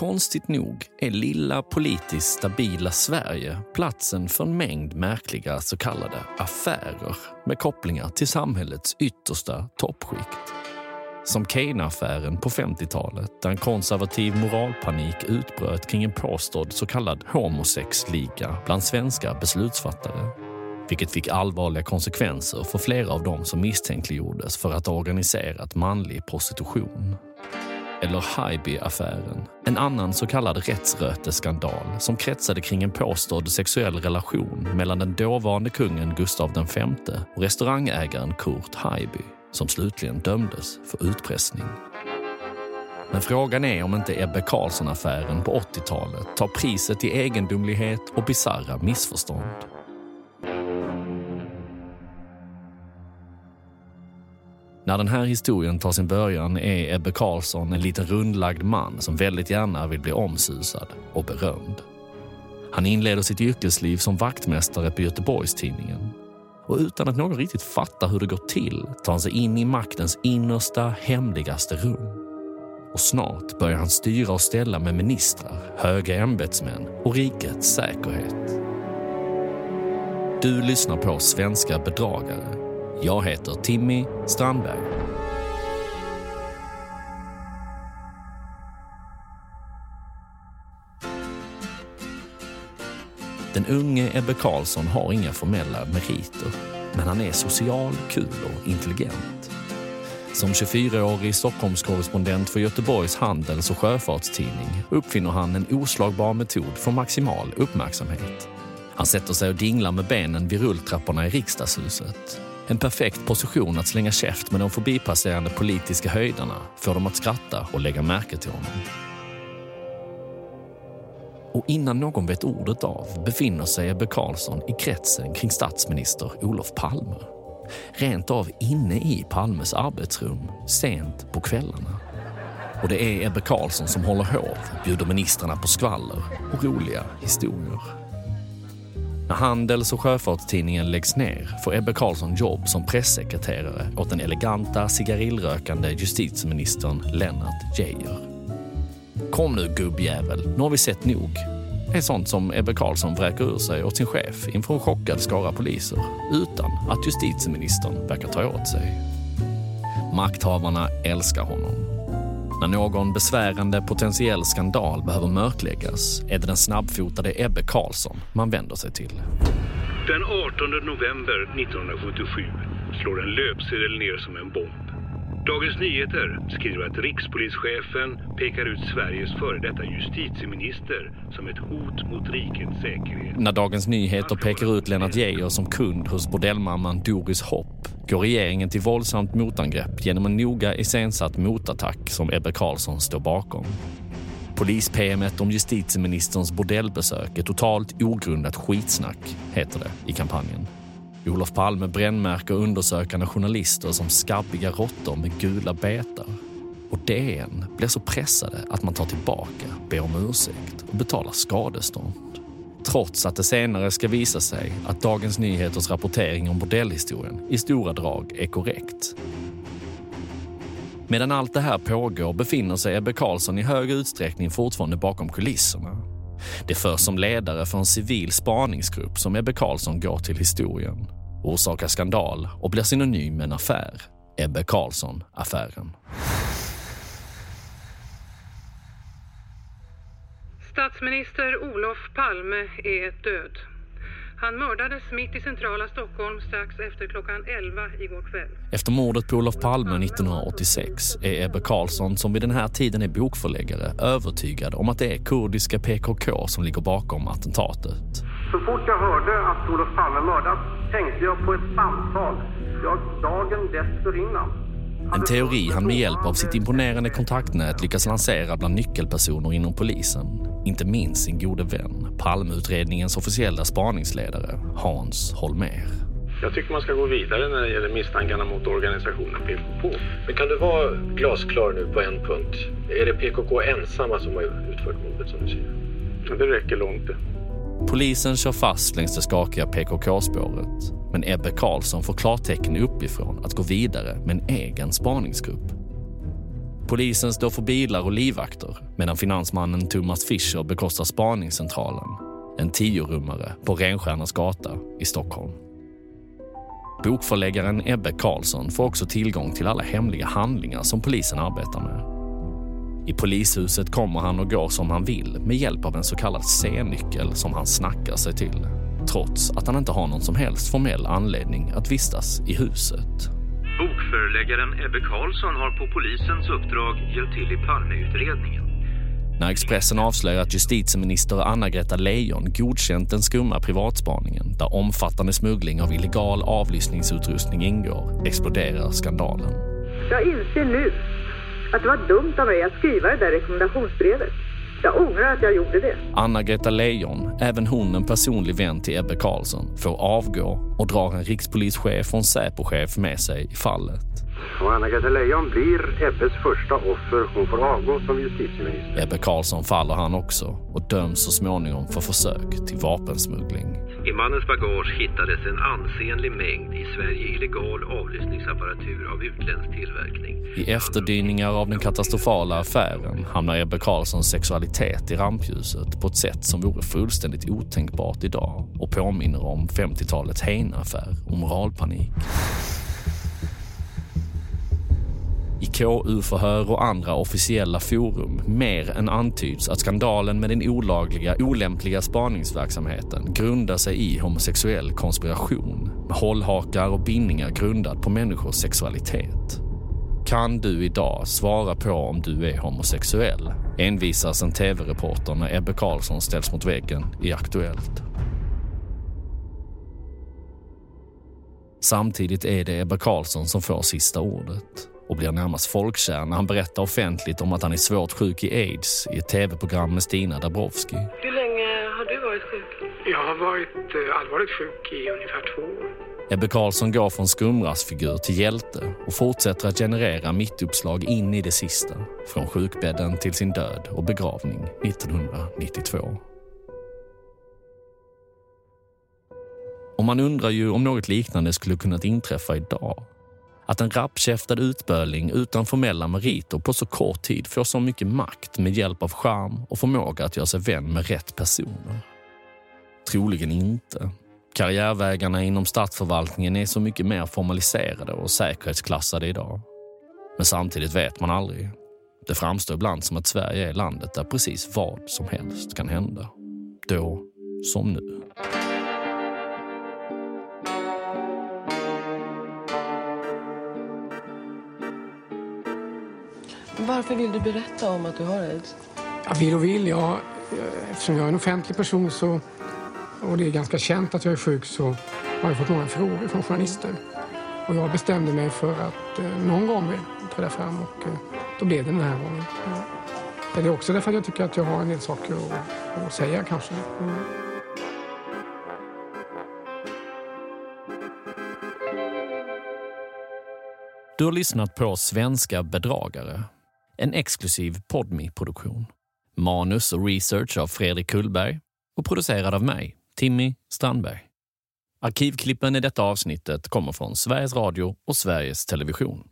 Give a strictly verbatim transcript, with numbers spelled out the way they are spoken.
konstigt nog är lilla politiskt stabila Sverige platsen för en mängd märkliga så kallade affärer med kopplingar till samhällets yttersta toppskikt. Som Kane-affären på femtiotalet, där en konservativ moralpanik utbröt kring en påstådd så kallad homosexliga bland svenska beslutsfattare, vilket fick allvarliga konsekvenser för flera av dem som misstänkliggjordes för att ha organiserat manlig prostitution. Eller Haijby-affären, en annan så kallad rättsröteskandal som kretsade kring en påstådd sexuell relation mellan den dåvarande kungen Gustav den femte och restaurangägaren Kurt Haijby, som slutligen dömdes för utpressning. Men frågan är om inte Ebbe Carlsson-affären på åttiotalet tar priset i egendomlighet och bizarra missförstånd. När den här historien tar sin början är Ebbe Carlsson en liten rundlagd man som väldigt gärna vill bli omsusad och berömd. Han inleder sitt yrkesliv som vaktmästare på Göteborgstidningen. Och utan att någon riktigt fattar hur det går till tar han sig in i maktens innersta, hemligaste rum. Och snart börjar han styra och ställa med ministrar, höga ämbetsmän och rikets säkerhet. Du lyssnar på Svenska bedragare. Jag heter Timmy Strandberg. Den unge Ebbe Carlsson har inga formella meriter, men han är social, kul och intelligent. Som tjugofyraårig Stockholmskorrespondent för Göteborgs handels- och sjöfartstidning uppfinner han en oslagbar metod för maximal uppmärksamhet. Han sätter sig och dinglar med benen vid rulltrapporna i riksdagshuset. En perfekt position att slänga käft med de förbipasserande politiska höjderna får dem att skratta och lägga märke till honom. Och innan någon vet ordet av befinner sig Ebbe Carlsson i kretsen kring statsminister Olof Palme. Rent av inne i Palmes arbetsrum, sent på kvällarna. Och det är Ebbe Carlsson som håller hov, bjuder ministrarna på skvaller och roliga historier. När handels- och sjöfartstidningen läggs ner får Ebbe Carlsson jobb som pressekreterare åt den eleganta, cigarillrökande justitieministern Lennart Geijer. Kom nu gubbjävel, nu har vi sett nog. Det är sånt som Ebbe Carlsson vräker ur sig åt sin chef inför en chockad skara poliser utan att justitieministern verkar ta åt sig. Makthavarna älskar honom. När någon besvärande potentiell skandal behöver mörkläggas är det den snabbfotade Ebbe Carlsson man vänder sig till. Den artonde november nittonhundrasjuttiosju slår en löpsedel ner som en bomb. Dagens Nyheter skriver att rikspolischefen pekar ut Sveriges före detta justitieminister som ett hot mot rikets säkerhet. När Dagens Nyheter pekar ut Lennart Geijer som kund hos bordellmamman Doris Hopp går regeringen till våldsamt motangrepp genom en noga iscensatt motattack som Ebbe Carlsson står bakom. Polis-P M:et om justitieministerns bordellbesök är totalt ogrundat skitsnack, heter det i kampanjen. Olof Palme brännmärker undersökande journalister som skabbiga råttor med gula betar. Och D N blir så pressade att man tar tillbaka, ber om ursäkt och betalar skadestånd. Trots att det senare ska visa sig att Dagens Nyheters rapportering om bordellhistorien i stora drag är korrekt. Medan allt det här pågår befinner sig Ebbe Carlsson i hög utsträckning fortfarande bakom kulisserna. Det förs som ledare för en civil spaningsgrupp som Ebbe Carlsson går till historien, orsakar skandal och blir synonym med en affär, Ebbe Carlsson-affären. Statsminister Olof Palme är död. Han mördades mitt i centrala Stockholm strax efter klockan elva igår kväll. Efter mordet på Olof Palme nittonhundraåttiosex är Ebbe Carlsson, som vid den här tiden är bokförläggare, övertygad om att det är kurdiska P K K som ligger bakom attentatet. Så fort jag hörde att Olof Palme mördats tänkte jag på ett samtal jag dagen dessförinnan. En teori han med hjälp av sitt imponerande kontaktnät lyckas lansera bland nyckelpersoner inom polisen. Inte minst sin gode vän, Palmeutredningens officiella spaningsledare, Hans Holmér. Jag tycker man ska gå vidare när det gäller misstankarna mot organisationen P K K. Men kan du vara glasklar nu på en punkt? Är det P K K ensamma som har utfört mordet som du säger? Det räcker långt det. Polisen kör fast längs det skakiga P K K-spåret. Men Ebbe Carlsson får klartecken uppifrån att gå vidare med en egen spaningsgrupp. Polisen står för bilar och livvakter, medan finansmannen Thomas Fischer bekostar spaningscentralen, en tiorummare på Renstjärnas gata i Stockholm. Bokförläggaren Ebbe Karlsson får också tillgång till alla hemliga handlingar som polisen arbetar med. I polishuset kommer han och går som han vill med hjälp av en så kallad C-nyckel som han snackar sig till, trots att han inte har någon som helst formell anledning att vistas i huset. Bokförläggaren Ebbe Karlsson har på polisens uppdrag hjälpt till i Palmeutredningen. När Expressen avslöjar att justitieminister Anna-Greta Leijon godkänt den skumma privatspaningen där omfattande smuggling av illegal avlyssningsutrustning ingår, exploderar skandalen. Jag inser nu att det var dumt av mig att skriva det där rekommendationsbrevet. Jag ångrar att jag gjorde det. Anna-Greta Leijon, även hon en personlig vän till Ebbe Karlsson, får avgå och drar en rikspolischef och en Säpochef med sig i fallet. Och Anna-Greta Leijon blir Ebbes första offer. Hon får avgå som justitieminister. Ebbe Karlsson faller han också och döms så småningom för försök till vapensmuggling. I mannens bagage hittades en ansenlig mängd i Sverige illegal avlyssningsapparatur av utländsk tillverkning. I efterdyningar av den katastrofala affären hamnar Ebbe Karlssons sexualitet i rampljuset på ett sätt som vore fullständigt otänkbart idag och påminner om femtiotalets Heine-affär och moralpanik. I K U-förhör och andra officiella forum mer än antyds att skandalen med den olagliga, olämpliga spaningsverksamheten grundar sig i homosexuell konspiration med hållhakar och bindningar grundad på människors sexualitet. Kan du idag svara på om du är homosexuell? Envisas en tv-reporter när Ebbe Karlsson ställs mot väggen i Aktuellt. Samtidigt är det Ebbe Karlsson som får sista ordet och blir närmast folkkär när han berättar offentligt om att han är svårt sjuk i AIDS i ett tv-program med Stina Dabrowski. Hur länge har du varit sjuk? Jag har varit allvarligt sjuk i ungefär två år. Ebbe Karlsson går från skumrasfigur till hjälte och fortsätter att generera mittuppslag in i det sista, från sjukbädden till sin död och begravning nittonhundranittiotvå. Och man undrar ju om något liknande skulle kunnat inträffa idag. Att en rappkäftad utböling utan formella meriter på så kort tid får så mycket makt med hjälp av charm och förmåga att göra sig vän med rätt personer. Troligen inte. Karriärvägarna inom statsförvaltningen är så mycket mer formaliserade och säkerhetsklassade idag. Men samtidigt vet man aldrig. Det framstår ibland som att Sverige är landet där precis vad som helst kan hända. Då som nu. Varför vill du berätta om att du har AIDS? Ja, vill och vill. Jag, eftersom jag är en offentlig person så, och det är ganska känt att jag är sjuk, så har jag fått många frågor från journalister. Och jag bestämde mig för att eh, någon gång träda fram, och eh, då blev det den här gången. Ja. Det är också därför att jag tycker att jag har en del saker att, att säga kanske. Mm. Du har lyssnat på Svenska bedragare. En exklusiv Podmi-produktion. Manus och research av Fredrik Kullberg och producerad av mig, Timmy Strandberg. Arkivklippen i detta avsnittet kommer från Sveriges Radio och Sveriges Television.